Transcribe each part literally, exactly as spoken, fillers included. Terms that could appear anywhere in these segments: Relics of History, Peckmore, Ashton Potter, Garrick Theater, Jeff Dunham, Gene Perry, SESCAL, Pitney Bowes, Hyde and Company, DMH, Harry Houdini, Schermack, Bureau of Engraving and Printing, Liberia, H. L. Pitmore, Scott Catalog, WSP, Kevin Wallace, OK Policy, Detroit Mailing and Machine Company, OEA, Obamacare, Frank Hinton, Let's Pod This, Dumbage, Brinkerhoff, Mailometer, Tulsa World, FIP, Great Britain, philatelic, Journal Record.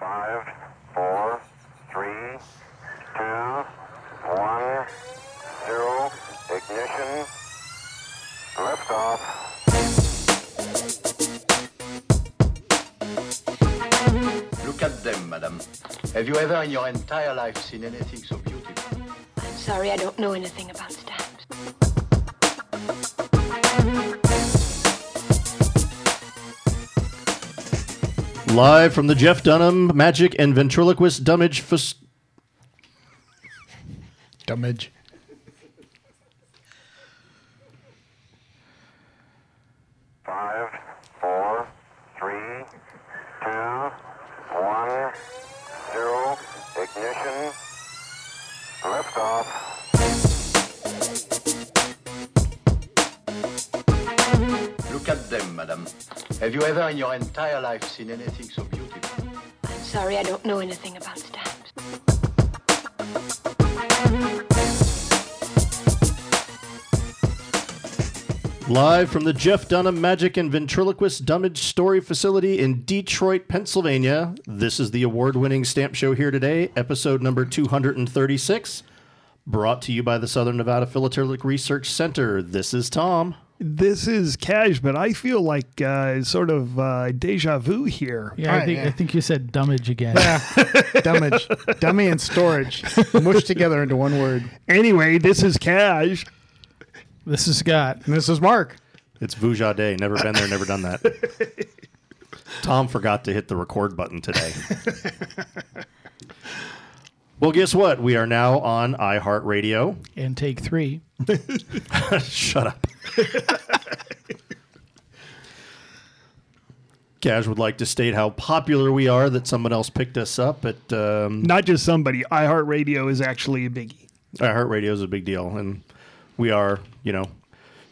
Five, four, three, two, one, zero, ignition, liftoff. Look at them, madam. Have you ever in your entire life seen anything so beautiful? I'm sorry, I don't know anything about stamps. Live from the Jeff Dunham Magic and Ventriloquist Dumbage Fest... Dumbage. Five, four, three, two, one, zero, ignition, liftoff. Look at them, madam. Have you ever in your entire life seen anything so beautiful? I'm sorry, I don't know anything about stamps. Live from the Jeff Dunham Magic and Ventriloquist Dumbage Story Facility in Detroit, Pennsylvania, this is the award-winning Stamp Show Here Today, episode number two thirty-six, brought to you by the Southern Nevada Philatelic Research Center. This is Tom. This is Cash, but I feel like uh, sort of uh, deja vu here. Yeah, I think, yeah. I think you said dumbage again. Dumbage. Dummy and storage. Mushed together into one word. Anyway, this is Cash. This is Scott. And this is Mark. It's Vujade. Never been there, never done that. Tom forgot to hit the record button today. Well, guess what? We are now on iHeartRadio. And take three. Shut up. Cash would like to state how popular we are that someone else picked us up at... Um, Not just somebody. iHeartRadio is actually a biggie. iHeartRadio is a big deal. And we are, you know...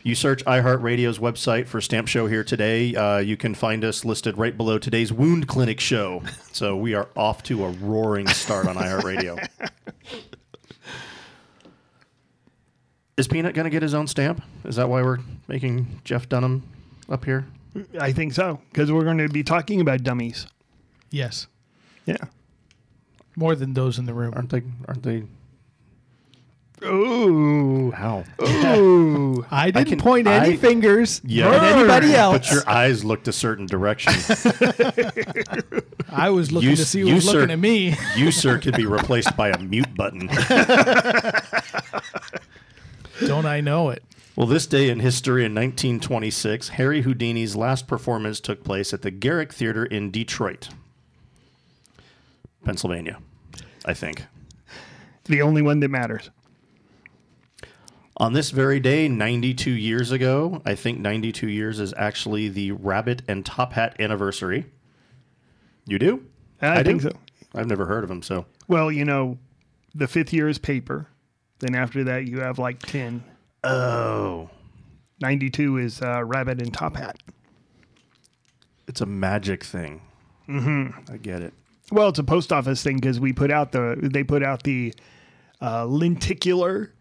You search iHeartRadio's website for Stamp Show Here Today. Uh, you can find us listed right below today's Wound Clinic show. So we are off to a roaring start on iHeartRadio. Is Peanut going to get his own stamp? Is that why we're making Jeff Dunham up here? I think so, because we're going to be talking about dummies. Yes. Yeah. More than those in the room. Aren't they... Aren't they Ooh. How? Ooh. I didn't I can, point any I, fingers yeah. at anybody else. But your eyes looked a certain direction. I was looking you, to see who was sir, looking at me. You, sir, could be replaced by a mute button. Don't I know it? Well, this day in history in nineteen twenty-six, Harry Houdini's last performance took place at the Garrick Theater in Detroit, Pennsylvania, I think. The only one that matters. On this very day, ninety-two years ago, I think ninety-two years is actually the Rabbit and Top Hat anniversary. You do? I, I think do. so. I've never heard of them, so. Well, you know, the fifth year is paper. Then after that, you have like ten. Oh. ninety-two is uh, Rabbit and Top Hat. It's a magic thing. Mm-hmm. I get it. Well, it's a post office thing because we put out the they put out the uh, lenticular.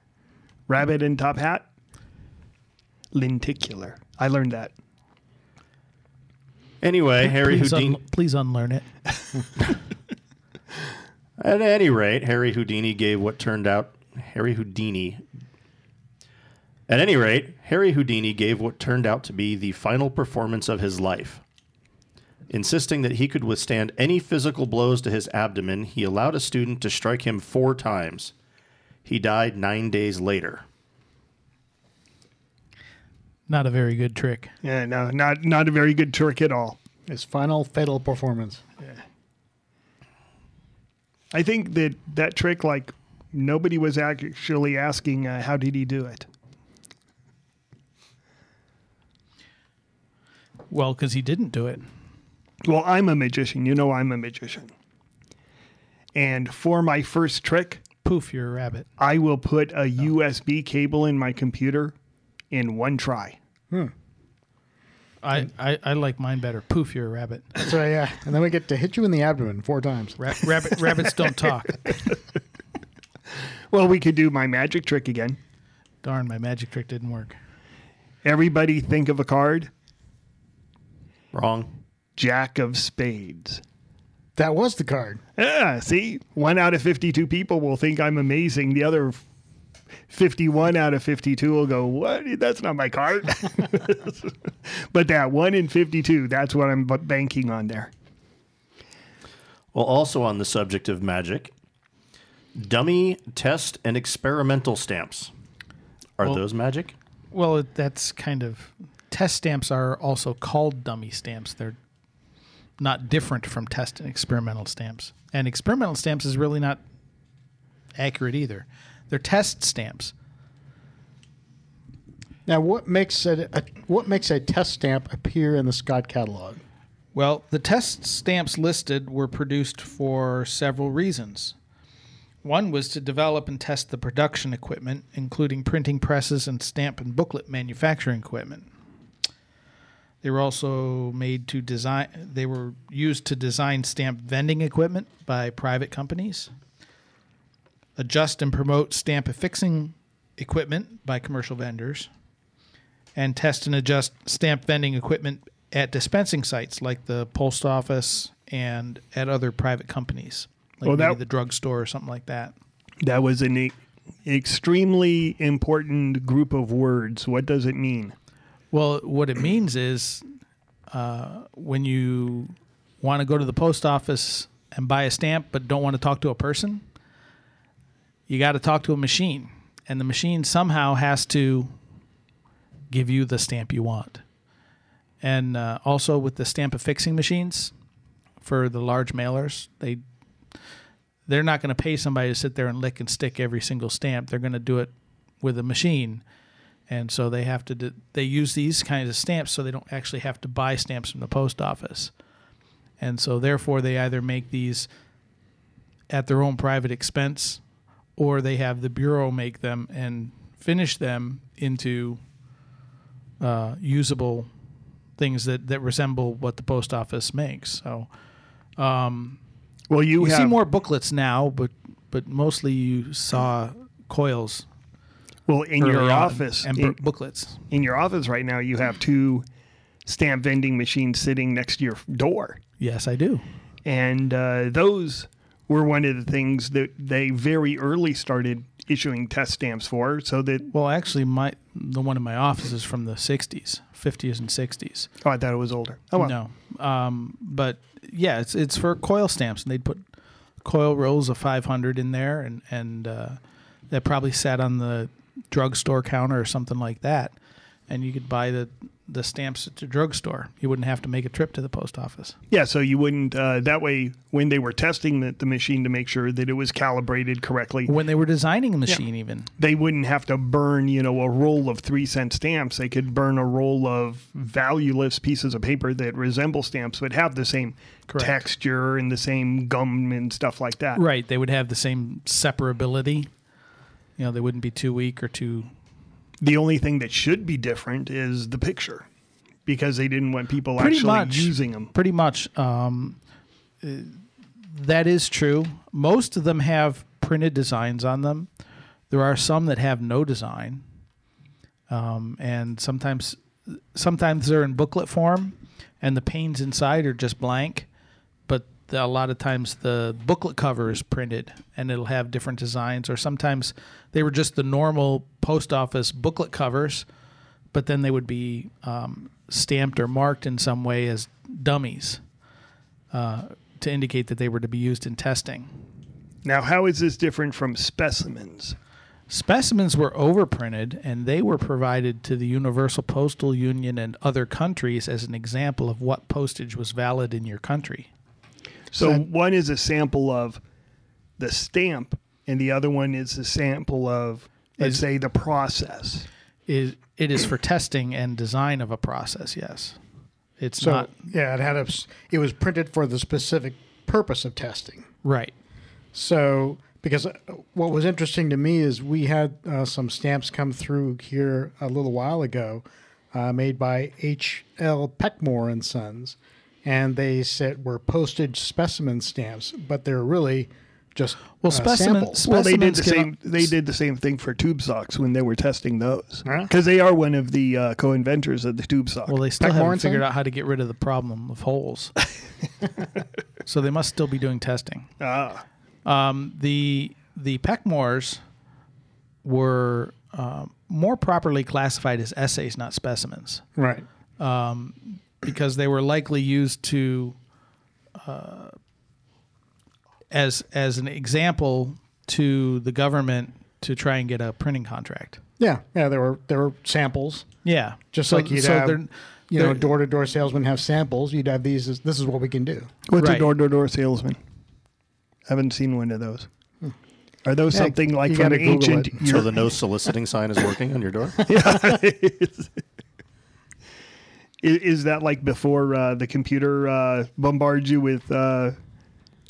Rabbit and Top Hat? Lenticular. I learned that. Anyway, Harry please Houdini... Un- please unlearn it. At any rate, Harry Houdini gave what turned out... Harry Houdini... At any rate, Harry Houdini gave what turned out to be the final performance of his life. Insisting that he could withstand any physical blows to his abdomen, he allowed a student to strike him four times. He died nine days later. Not a very good trick. Yeah, no, not not a very good trick at all. His final fatal performance. Yeah. I think that that trick, like, nobody was actually asking, uh, how did he do it? Well, because he didn't do it. Well, I'm a magician. You know I'm a magician. And for my first trick... Poof, you're a rabbit. I will put a oh. U S B cable in my computer in one try. Hmm. I, I, I like mine better. Poof, you're a rabbit. That's right, yeah. And then we get to hit you in the abdomen four times. Ra- rabbit, rabbits don't talk. Well, we could do my magic trick again. Darn, my magic trick didn't work. Everybody think of a card. Wrong. Jack of Spades. That was the card. Yeah, see? One out of fifty-two people will think I'm amazing. The other fifty-one out of fifty-two will go, what? That's not my card. But that one in fifty-two, that's what I'm banking on there. Well, also on the subject of magic, dummy, test, and experimental stamps. Are well, those magic? Well, that's kind of... Test stamps are also called dummy stamps. They're not different from test and experimental stamps. And experimental stamps is really not accurate either. They're test stamps. Now, what makes a, a what makes a test stamp appear in the Scott catalog? Well, the test stamps listed were produced for several reasons. One was to develop and test the production equipment, including printing presses and stamp and booklet manufacturing equipment. They were also made to design. They were used to design stamp vending equipment by private companies, adjust and promote stamp affixing equipment by commercial vendors, and test and adjust stamp vending equipment at dispensing sites like the post office and at other private companies, like well, maybe that, the drugstore or something like that. That was an e- extremely important group of words. What does it mean? Well, what it means is uh, when you want to go to the post office and buy a stamp but don't want to talk to a person, you got to talk to a machine, and the machine somehow has to give you the stamp you want. And uh, also with the stamp affixing machines for the large mailers, they they're not going to pay somebody to sit there and lick and stick every single stamp. They're going to do it with a machine. And so they have to do, they use these kinds of stamps so they don't actually have to buy stamps from the post office. And so therefore they either make these at their own private expense or they have the Bureau make them and finish them into uh, usable things that, that resemble what the post office makes. So um, well, you, you have- see more booklets now, but but mostly you saw coils. Well, in your office, and in, booklets. In your office right now, you have two stamp vending machines sitting next to your door. Yes, I do. And uh, those were one of the things that they very early started issuing test stamps for, so that. Well, actually, my the one in my office is from the sixties, fifties, and sixties. Oh, I thought it was older. Oh, well. No, um, but yeah, it's it's for coil stamps, and they'd put coil rolls of five hundred in there, and and uh, that probably sat on the drugstore counter or something like that, and you could buy the the stamps at the drugstore. You wouldn't have to make a trip to the post office. Yeah, so you wouldn't uh, that way when they were testing the, the machine to make sure that it was calibrated correctly. When they were designing the machine, yeah. Even they wouldn't have to burn, you know, a roll of three cent stamps. They could burn a roll of valueless pieces of paper that resemble stamps but have the same Correct. Texture and the same gum and stuff like that. Right, they would have the same separability. You know, they wouldn't be too weak or too... The only thing that should be different is the picture, because they didn't want people pretty actually much, using them. Pretty much. Um, uh, that is true. Most of them have printed designs on them. There are some that have no design. Um, and sometimes sometimes they're in booklet form, and the panes inside are just blank. But the, a lot of times the booklet cover is printed, and it'll have different designs, or sometimes... They were just the normal post office booklet covers, but then they would be um, stamped or marked in some way as dummies uh, to indicate that they were to be used in testing. Now, how is this different from specimens? Specimens were overprinted, and they were provided to the Universal Postal Union and other countries as an example of what postage was valid in your country. So, so one is a sample of the stamp, and the other one is a sample of, let's is, say, the process. Is, it is for testing and design of a process, yes. It's so, not... Yeah, it, had a, it was printed for the specific purpose of testing. Right. So, because what was interesting to me is we had uh, some stamps come through here a little while ago uh, made by H. L. Pitmore and Sons, and they said were postage specimen stamps, but they're really... Just well, uh, specimen, specimens. Well, they did the same. They did the same thing for tube socks when they were testing those, because huh? they are one of the uh, co-inventors of the tube sock. Well, they still Peckmore haven't figured out how to get rid of the problem of holes. So they must still be doing testing. Ah. Um, the the Peckmores were uh, more properly classified as essays, not specimens. Right. Um, because they were likely used to uh, as as an example to the government to try and get a printing contract. Yeah, yeah, there were there were samples. Yeah, just so, like you'd so have, they're, you they're, know, door to door salesmen have samples. You'd have these. As, this is what we can do. What's right. a door to door salesman? I haven't seen one of those. Hmm. Are those yeah, something like from an ancient? So the no soliciting sign is working on your door. Yeah. is, is that like before uh, the computer uh, bombards you with uh,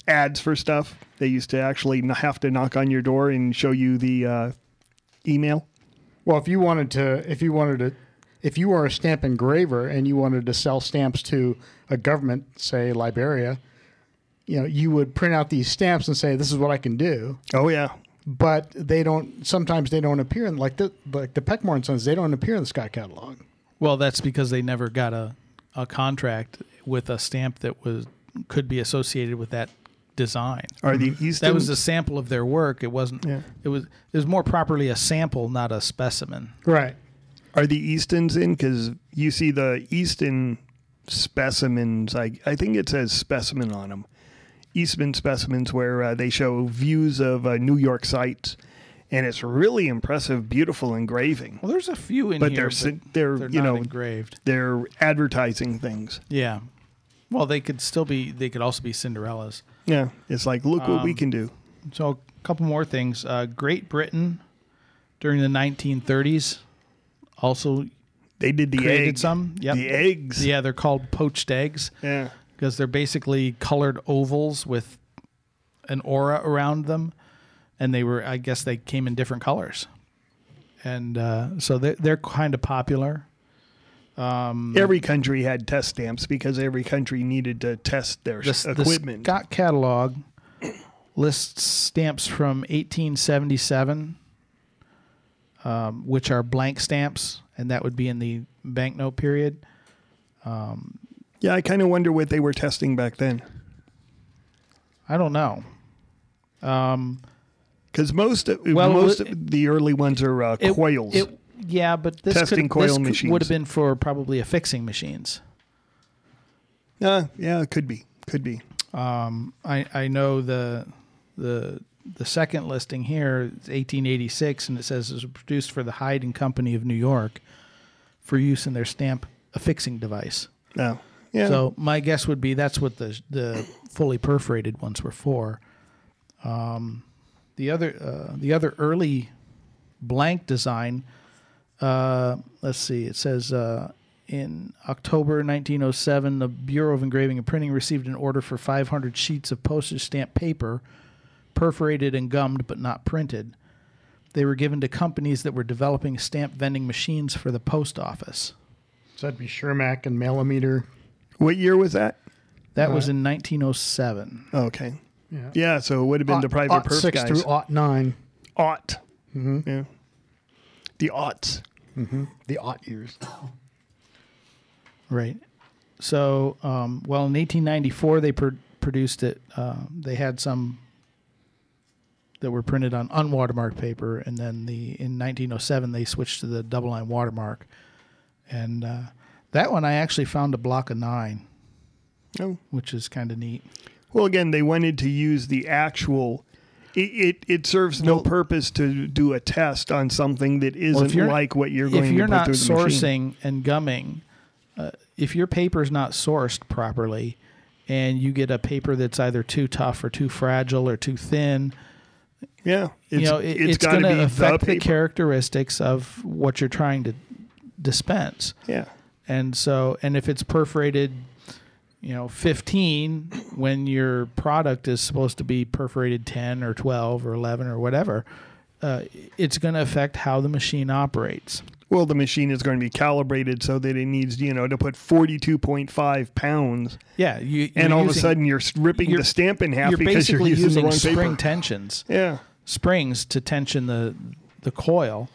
ads for stuff? They used to actually have to knock on your door and show you the uh, email. Well, if you wanted to, if you wanted to, if you were a stamp engraver and you wanted to sell stamps to a government, say Liberia, you know, you would print out these stamps and say, "This is what I can do." Oh yeah, but they don't. Sometimes they don't appear in like the like the Peckmore and Sons. They don't appear in the Scott Catalog. Well, that's because they never got a, a contract with a stamp that was could be associated with that design. Are the Easton? That was a sample of their work. It wasn't. Yeah. It was. It was more properly a sample, not a specimen. Right. Are the Eastons in? Because you see the Easton specimens. I I think it says specimen on them. Eastman specimens where uh, they show views of uh, New York sites, and it's really impressive, beautiful engraving. Well, there's a few in but here, they're, but they're they're you not know engraved. They're advertising things. Yeah. Well, they could still be. They could also be Cinderellas. Yeah, it's like, look what um, we can do. So a couple more things. Uh, Great Britain, during the nineteen thirties, also they did the created egg. some. Yep. The eggs. Yeah, they're called poached eggs. Yeah, because they're basically colored ovals with an aura around them, and they were, I guess, they came in different colors, and uh, so they're, they're kind of popular. Um, every country had test stamps because every country needed to test their the, equipment. The Scott Catalog lists stamps from eighteen seventy-seven, um, which are blank stamps, and that would be in the banknote period. Um, yeah, I kind of wonder what they were testing back then. I don't know. Because um, most, well, most it, of the early ones are uh, it, coils. It, Yeah, but this, Testing could, coil this machines. Could, would have been for probably affixing machines. Uh, yeah, it could be. Could be. Um, I, I know the the the second listing here is eighteen eighty-six, and it says it was produced for the Hyde and Company of New York for use in their stamp affixing device. Oh, yeah. So my guess would be that's what the the fully perforated ones were for. Um, the other uh, the other early blank design. Uh, let's see, it says uh, in October nineteen oh seven, the Bureau of Engraving and Printing received an order for five hundred sheets of postage stamp paper, perforated and gummed but not printed. They were given to companies that were developing stamp vending machines for the post office. So that'd be Schermack and Mailometer. What year was that? That uh, was in nineteen oh seven. Okay. Yeah, yeah, so it would have been aught, the private perf six guys. through aught nine. Aught. Mm-hmm. Yeah. The aughts. Mm-hmm. The aught years. Right. So, um, well, in eighteen ninety-four, they pr- produced it. Uh, they had some that were printed on unwatermarked paper, and then the in nineteen oh seven, they switched to the double-line watermark. And uh, that one I actually found a block of nine, oh. which is kind of neat. Well, again, they wanted to use the actual... It, it it serves no well, purpose to do a test on something that isn't well, like what you're going to put through the machine. If you're not sourcing and gumming, uh, if your paper is not sourced properly and you get a paper that's either too tough or too fragile or too thin, yeah, it's, you know, it, it's, it's going to affect the, the characteristics of what you're trying to dispense. Yeah. And so, and if it's perforated... You know, fifteen when your product is supposed to be perforated ten or twelve or eleven or whatever, uh, it's going to affect how the machine operates. Well, the machine is going to be calibrated so that it needs, you know, to put forty-two point five pounds. Yeah. You, and all using, of a sudden you're ripping you're, the stamp in half you're because you're using, using the wrong spring paper. tensions. Yeah. Springs to tension the the coil,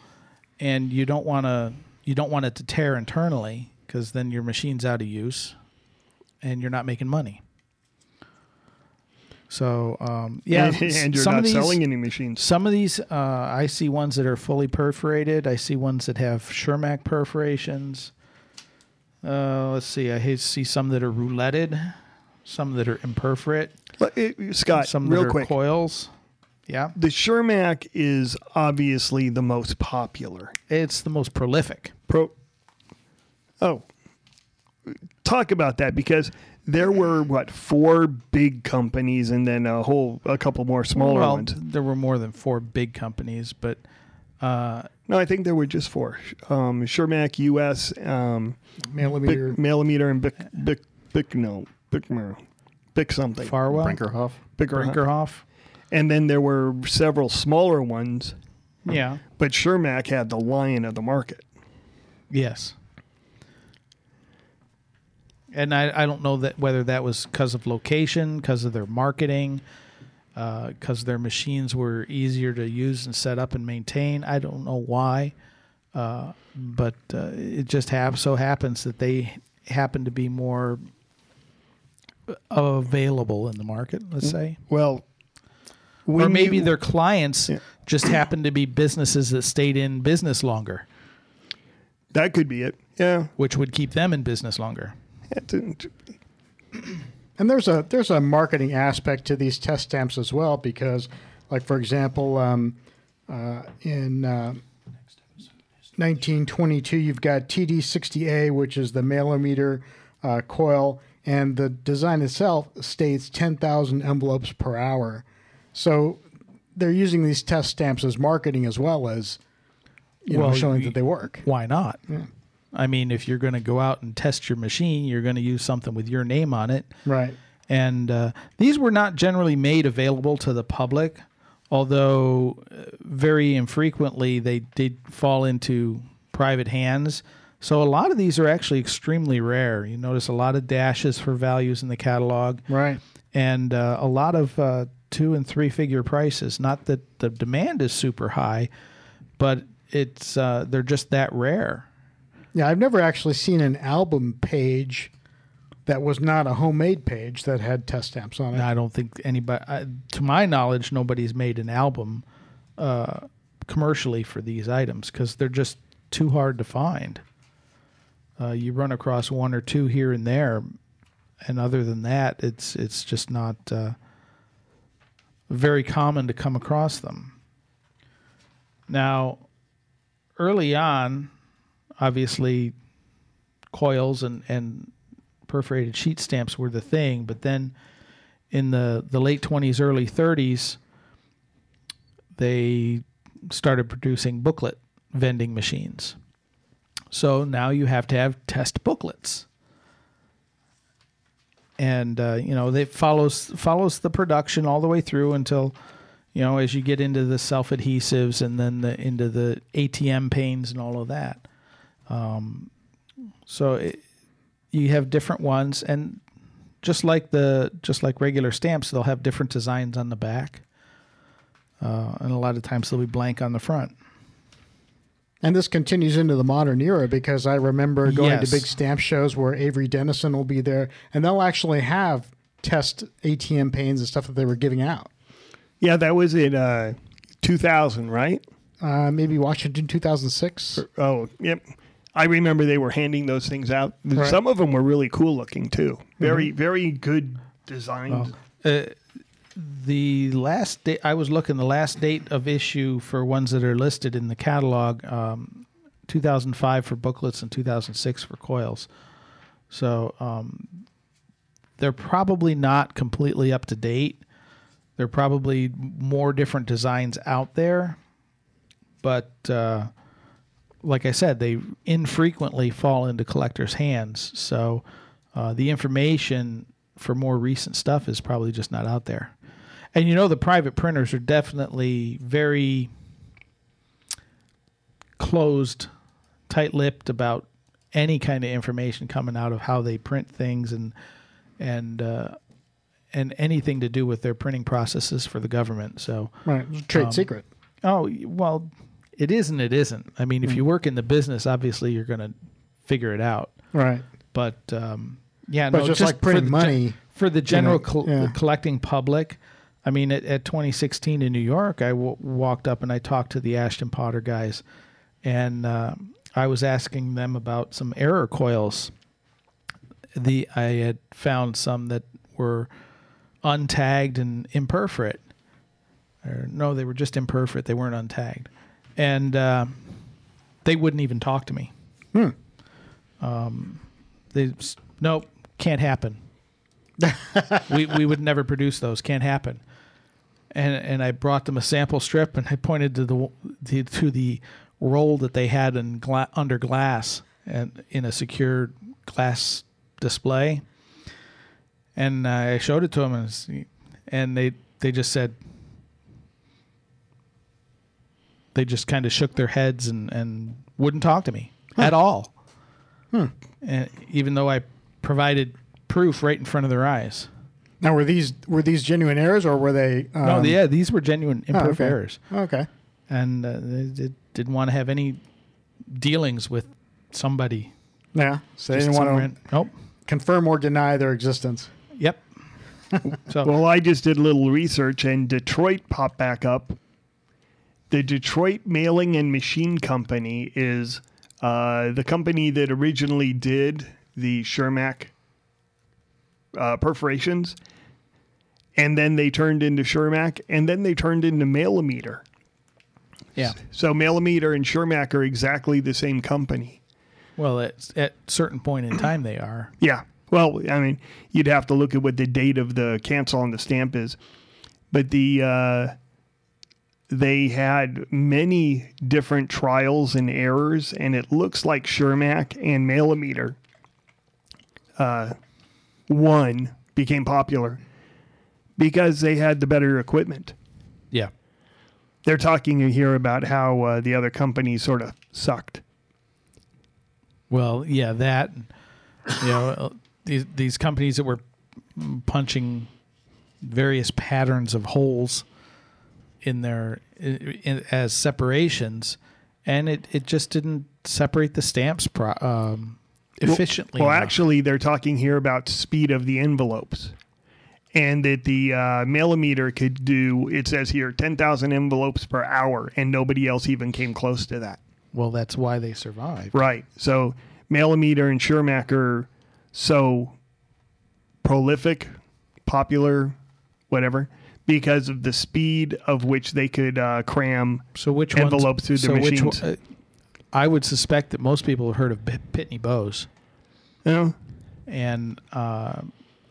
and you don't want to you don't want it to tear internally because then your machine's out of use. And you're not making money. So, um, yeah. And, and you're not these, selling any machines. Some of these, uh, I see ones that are fully perforated. I see ones that have Schermack perforations. Uh, let's see. I see some that are rouletted, some that are imperforate. But it, Scott, some real that are quick. Coils. Yeah. The Schermack is obviously the most popular. It's the most prolific. Pro. Oh. Talk about that, because there were, what, four big companies and then a whole, a couple more smaller well, ones. There were more than four big companies, but... Uh, no, I think there were just four. Um, Schermack, U S, um, Mailometer, Mailometer, and Bick, Bick, Bick, no, Peckmore, Bick something. Farwell? Brinkerhoff. Brinkerhoff. And then there were several smaller ones. Yeah. But Schermack had the lion of the market. Yes. And I, I don't know that whether that was because of location, because of their marketing, because uh, their machines were easier to use and set up and maintain. I don't know why, uh, but uh, it just have, so happens that they happen to be more available in the market, let's say. Well, or maybe you, their clients yeah. just happen to be businesses that stayed in business longer. That could be it, yeah. Which would keep them in business longer. And there's a there's a marketing aspect to these test stamps as well, because, like, for example, um, uh, in uh, nineteen twenty-two, you've got T D sixty A, which is the Mailometer uh, coil, and the design itself states ten thousand envelopes per hour. So they're using these test stamps as marketing as well as, you know, well, showing we, that they work. Why not? Yeah. I mean, if you're going to go out and test your machine, you're going to use something with your name on it. Right. And uh, these were not generally made available to the public, although very infrequently they did fall into private hands. So a lot of these are actually extremely rare. You notice a lot of dashes for values in the catalog. Right. And uh, a lot of uh, two- and three-figure prices. Not that the demand is super high, but it's uh, they're just that rare. Yeah, I've never actually seen an album page that was not a homemade page that had test stamps on it. I don't think anybody, I, to my knowledge, nobody's made an album uh, commercially for these items, because they're just too hard to find. Uh, you run across one or two here and there, and other than that, it's it's just not uh, very common to come across them. Now, early on, obviously, coils and, and perforated sheet stamps were the thing. But then in the, the late twenties, early thirties, they started producing booklet vending machines. So now you have to have test booklets. And, uh, you know, it follows, follows the production all the way through until... You know, as you get into the self-adhesives and then the, into the A T M panes and all of that. Um, so it, you have different ones, and just like the just like regular stamps, they'll have different designs on the back, uh, and a lot of times they'll be blank on the front. And this continues into the modern era, because I remember going yes. to big stamp shows where Avery Dennison will be there, and they'll actually have test A T M panes and stuff that they were giving out. Yeah, that was in uh, two thousand, right? Uh, maybe Washington, two thousand six. Oh, yep. I remember they were handing those things out. Right. Some of them were really cool looking, too. Very, mm-hmm. very good designs. Well, uh, the last date, I was looking, the last date of issue for ones that are listed in the catalog, um, two thousand five for booklets and two thousand six for coils. So um, they're probably not completely up to date. There are probably more different designs out there, but uh, like I said, they infrequently fall into collectors' hands, so uh, the information for more recent stuff is probably just not out there. And you know, the private printers are definitely very closed, tight-lipped about any kind of information coming out of how they print things and... and uh, and anything to do with their printing processes for the government. So right, trade um, secret. Oh, well, it is and it isn't. I mean, mm. if you work in the business, obviously you're going to figure it out. Right. But, um, yeah, but no, just, just like printing money. Ju- for the general col- yeah. the collecting public. I mean, at, at twenty sixteen in New York, I w- walked up and I talked to the Ashton Potter guys, and uh, I was asking them about some error coils. The I had found some that were untagged and imperforate. Or, no, they were just imperforate. They weren't untagged. And uh, they wouldn't even talk to me. Hmm. Um, they nope, can't happen. we we would never produce those. Can't happen. And and I brought them a sample strip, and I pointed to the, the to the roll that they had in gla- under glass and in a secured glass display. And uh, I showed it to them, and, and they they just said, they just kind of shook their heads and, and wouldn't talk to me huh. at all. Hmm. And even though I provided proof right in front of their eyes. Now, were these were these genuine errors, or were they? Um... No, yeah, these were genuine imperf oh, okay. errors. Oh, okay. And uh, they did, didn't want to have any dealings with somebody. Yeah. So they just didn't want to in, nope. confirm or deny their existence. Yep. so. Well, I just did a little research, and Detroit popped back up. The Detroit Mailing and Machine Company is uh, the company that originally did the Schermack uh, perforations, and then they turned into Schermack, and then they turned into Mailometer. Yeah. So Mailometer and Schermack are exactly the same company. Well, at at certain point in time, they are. Yeah. Well, I mean, you'd have to look at what the date of the cancel on the stamp is, but the. Uh, They had many different trials and errors, and it looks like Schermack and Mailometer uh, one became popular because they had the better equipment. Yeah. They're talking here about how uh, the other companies sort of sucked. Well, yeah, that, you know, these, these companies that were punching various patterns of holes in their in, as separations, and it, it just didn't separate the stamps pro, um, efficiently. Well, well actually, they're talking here about speed of the envelopes, and that the uh, Mailometer could do, it says here, ten thousand envelopes per hour, and nobody else even came close to that. Well, that's why they survived. Right. So Mailometer and Schermack are so prolific, popular, whatever, because of the speed of which they could uh, cram so which envelopes through the so machines. Which, uh, I would suspect that most people have heard of P- Pitney Bowes. Yeah. And uh,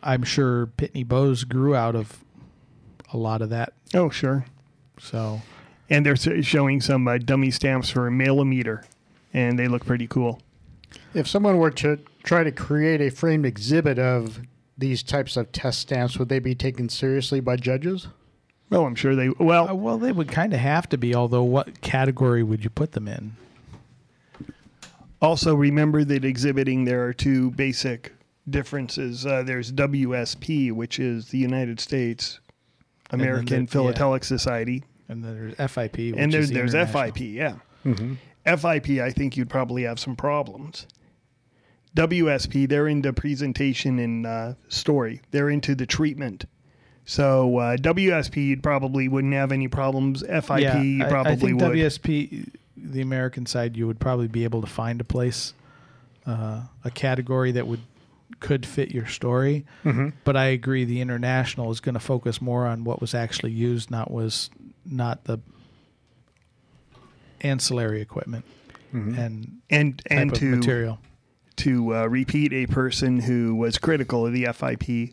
I'm sure Pitney Bowes grew out of a lot of that. Oh, sure. So, and they're showing some uh, dummy stamps for Mailometer, and they look pretty cool. If someone were to try to create a framed exhibit of these types of test stamps, would they be taken seriously by judges? Well, I'm sure they... Well, uh, well, they would kind of have to be, although what category would you put them in? Also, remember that exhibiting, there are two basic differences. Uh, there's W S P, which is the United States American Philatelic yeah. Society. And then there's F I P, which and there's, is the there's F I P, yeah. Mm-hmm. F I P, I think you'd probably have some problems. W S P, they're into presentation and uh, story. They're into the treatment. So uh, W S P, you probably wouldn't have any problems. F I P, yeah, you probably I, I think would. W S P, the American side, you would probably be able to find a place, uh, a category that would could fit your story. Mm-hmm. But I agree, the international is going to focus more on what was actually used, not was not the ancillary equipment mm-hmm. and and type and of to material. To uh, repeat a person who was critical of the F I P.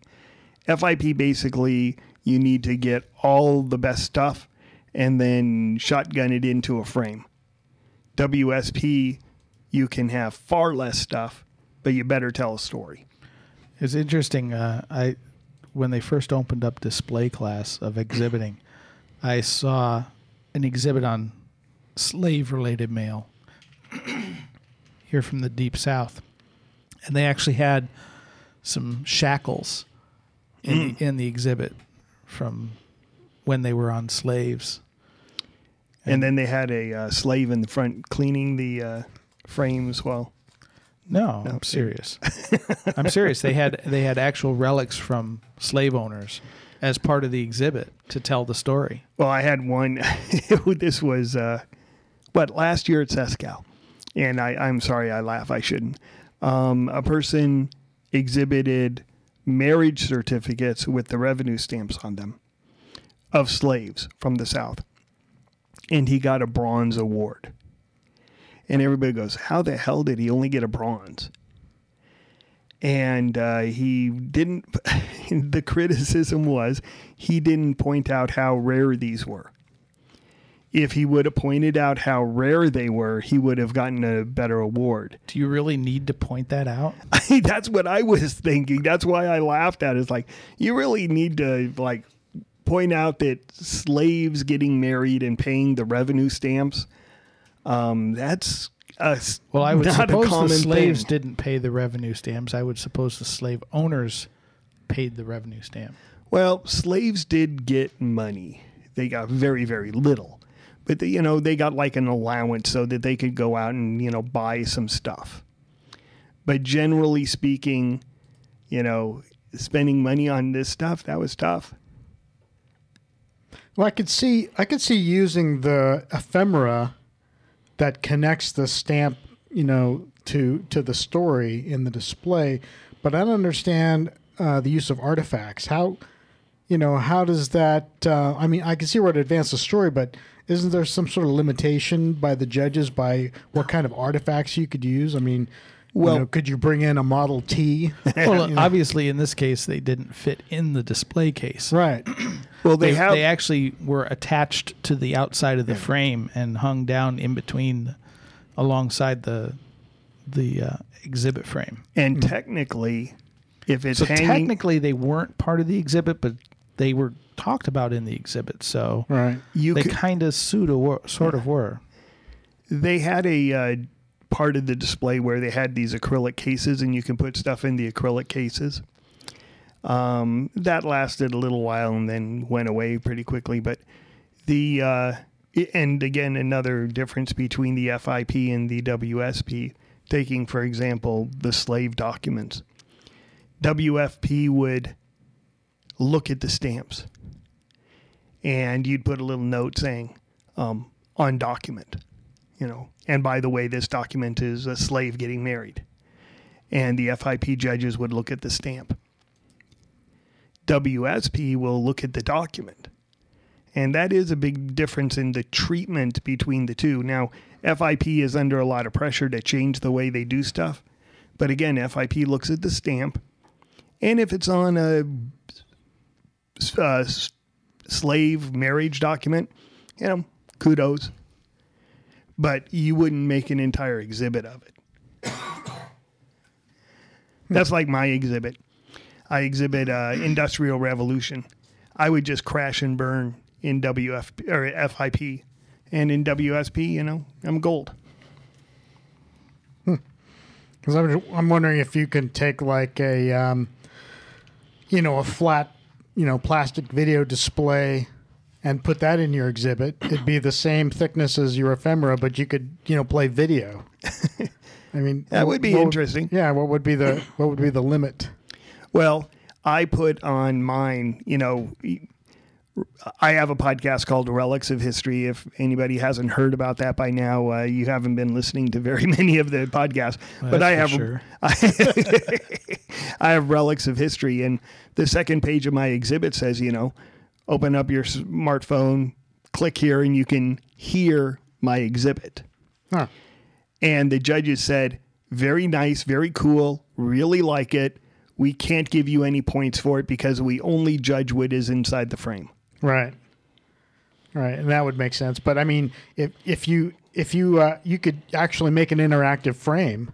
F I P, basically, you need to get all the best stuff and then shotgun it into a frame. W S P, you can have far less stuff, but you better tell a story. It's interesting. Uh, I when they first opened up display class of exhibiting, I saw an exhibit on slave-related mail here from the Deep South. And they actually had some shackles in, the, in the exhibit from when they were on slaves. And, and then they had a uh, slave in the front cleaning the uh, frame as well. No, no I'm serious. I'm serious. They had they had actual relics from slave owners as part of the exhibit to tell the story. Well, I had one. This was, uh, what, last year at SESCAL. And I, I'm sorry, I laugh. I shouldn't. Um, a person exhibited marriage certificates with the revenue stamps on them of slaves from the South. And he got a bronze award. And everybody goes, how the hell did he only get a bronze? And uh, he didn't, the criticism was he didn't point out how rare these were. If he would have pointed out how rare they were, he would have gotten a better award. Do you really need to point that out? That's what I was thinking. That's why I laughed at it. It's like, you really need to, like, point out that slaves getting married and paying the revenue stamps, um, that's a, well, I would not suppose a common the slaves thing. Didn't pay the revenue stamps. I would suppose the slave owners paid the revenue stamp. Well, slaves did get money. They got very, very little. But, they, you know, they got like an allowance so that they could go out and, you know, buy some stuff. But generally speaking, you know, spending money on this stuff, that was tough. Well, I could see I could see using the ephemera that connects the stamp, you know, to to the story in the display, but I don't understand uh, the use of artifacts. How, you know, how does that? Uh, I mean, I can see where it advances the story, but isn't there some sort of limitation by the judges by what kind of artifacts you could use? I mean, well, you know, could you bring in a Model T? Well, you know? Obviously, in this case, they didn't fit in the display case, right? Well, they, they have. They actually were attached to the outside of the yeah. frame and hung down in between, alongside the, the uh, exhibit frame. And mm-hmm. technically, if it's so hanging, technically they weren't part of the exhibit, but they were talked about in the exhibit. So right. you they kind of pseudo sort yeah. of were. They had a uh, part of the display where they had these acrylic cases, and you can put stuff in the acrylic cases. Um, that lasted a little while and then went away pretty quickly. But the, uh, and again, another difference between the F I P and the W S P, taking, for example, the slave documents. W F P would look at the stamps and you'd put a little note saying, um, on document, you know, and by the way, this document is a slave getting married. And the F I P judges would look at the stamp. W S P will look at the document. And that is a big difference in the treatment between the two. Now, F I P is under a lot of pressure to change the way they do stuff. But again, F I P looks at the stamp. And if it's on a uh, slave marriage document, you know, kudos. But you wouldn't make an entire exhibit of it. That's like my exhibit. I exhibit uh, Industrial Revolution. I would just crash and burn in W F P or F I P, and in W S P, you know, I'm gold. Because hmm. I'm, I'm wondering if you can take like a, um, you know, a flat, you know, plastic video display and put that in your exhibit. It'd be the same thickness as your ephemera, but you could, you know, play video. I mean, that would be interesting. Would, yeah, what would be the what would be the limit? Well, I put on mine, you know, I have a podcast called Relics of History. If anybody hasn't heard about that by now, uh, you haven't been listening to very many of the podcasts. Well, but I have, sure. I, I have Relics of History. And the second page of my exhibit says, you know, open up your smartphone, click here, and you can hear my exhibit. Huh. And the judges said, very nice, very cool, really like it. We can't give you any points for it because we only judge what is inside the frame. Right, right, and that would make sense. But I mean, if if you if you uh, you could actually make an interactive frame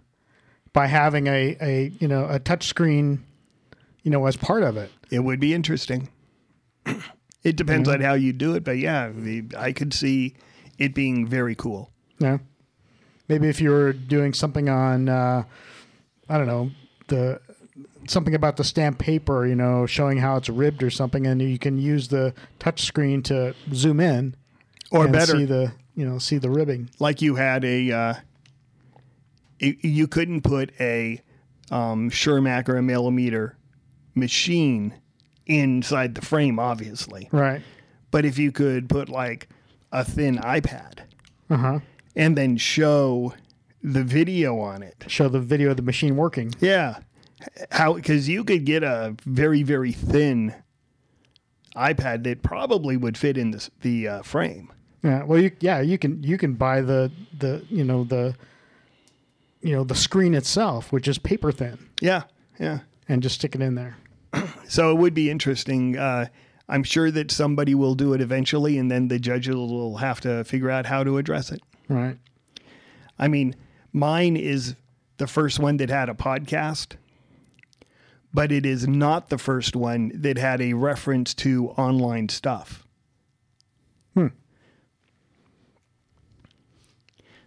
by having a, a you know a touch screen, you know, as part of it, it would be interesting. It depends mm-hmm. on how you do it, but yeah, I could see it being very cool. Yeah, maybe if you were doing something on, uh, I don't know the. something about the stamped paper, you know, showing how it's ribbed or something, and you can use the touch screen to zoom in or and better see the, you know, see the ribbing. Like you had a, uh, it, you couldn't put a um, Schermack or a Mailometer machine inside the frame, obviously. Right. But if you could put like a thin iPad uh-huh. and then show the video on it. Show the video of the machine working. Yeah. How, because you could get a very, very thin iPad that probably would fit in this, the uh, frame. Yeah. Well, you, yeah, you can you can buy the, the you know the you know the screen itself, which is paper thin. Yeah. Yeah. And just stick it in there. So it would be interesting. Uh, I'm sure that somebody will do it eventually, and then the judges will have to figure out how to address it. Right. I mean, mine is the first one that had a podcast, but it is not the first one that had a reference to online stuff. Hmm.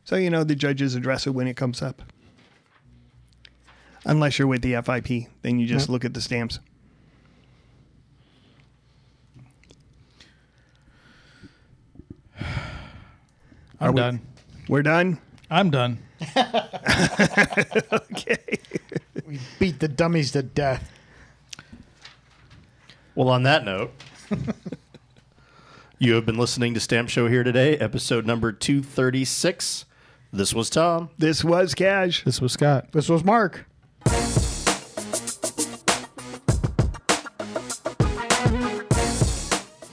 So, you know, the judges address it when it comes up. Unless you're with the F I P, then you just yep. look at the stamps. I'm Are we, done. We're done? I'm done. Okay. We beat the dummies to death. Well, on that note, you have been listening to Stamp Show Here Today, episode number two thirty-six. This was Tom. This was Cash. This was Scott. This was Mark.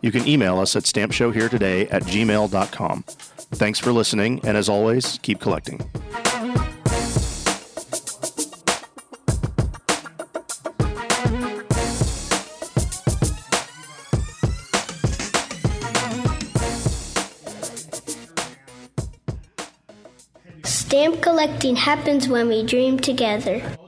you can email us at stamp show here today at gmail dot com. Thanks for listening, and as always, keep collecting. Stamp collecting happens when we dream together.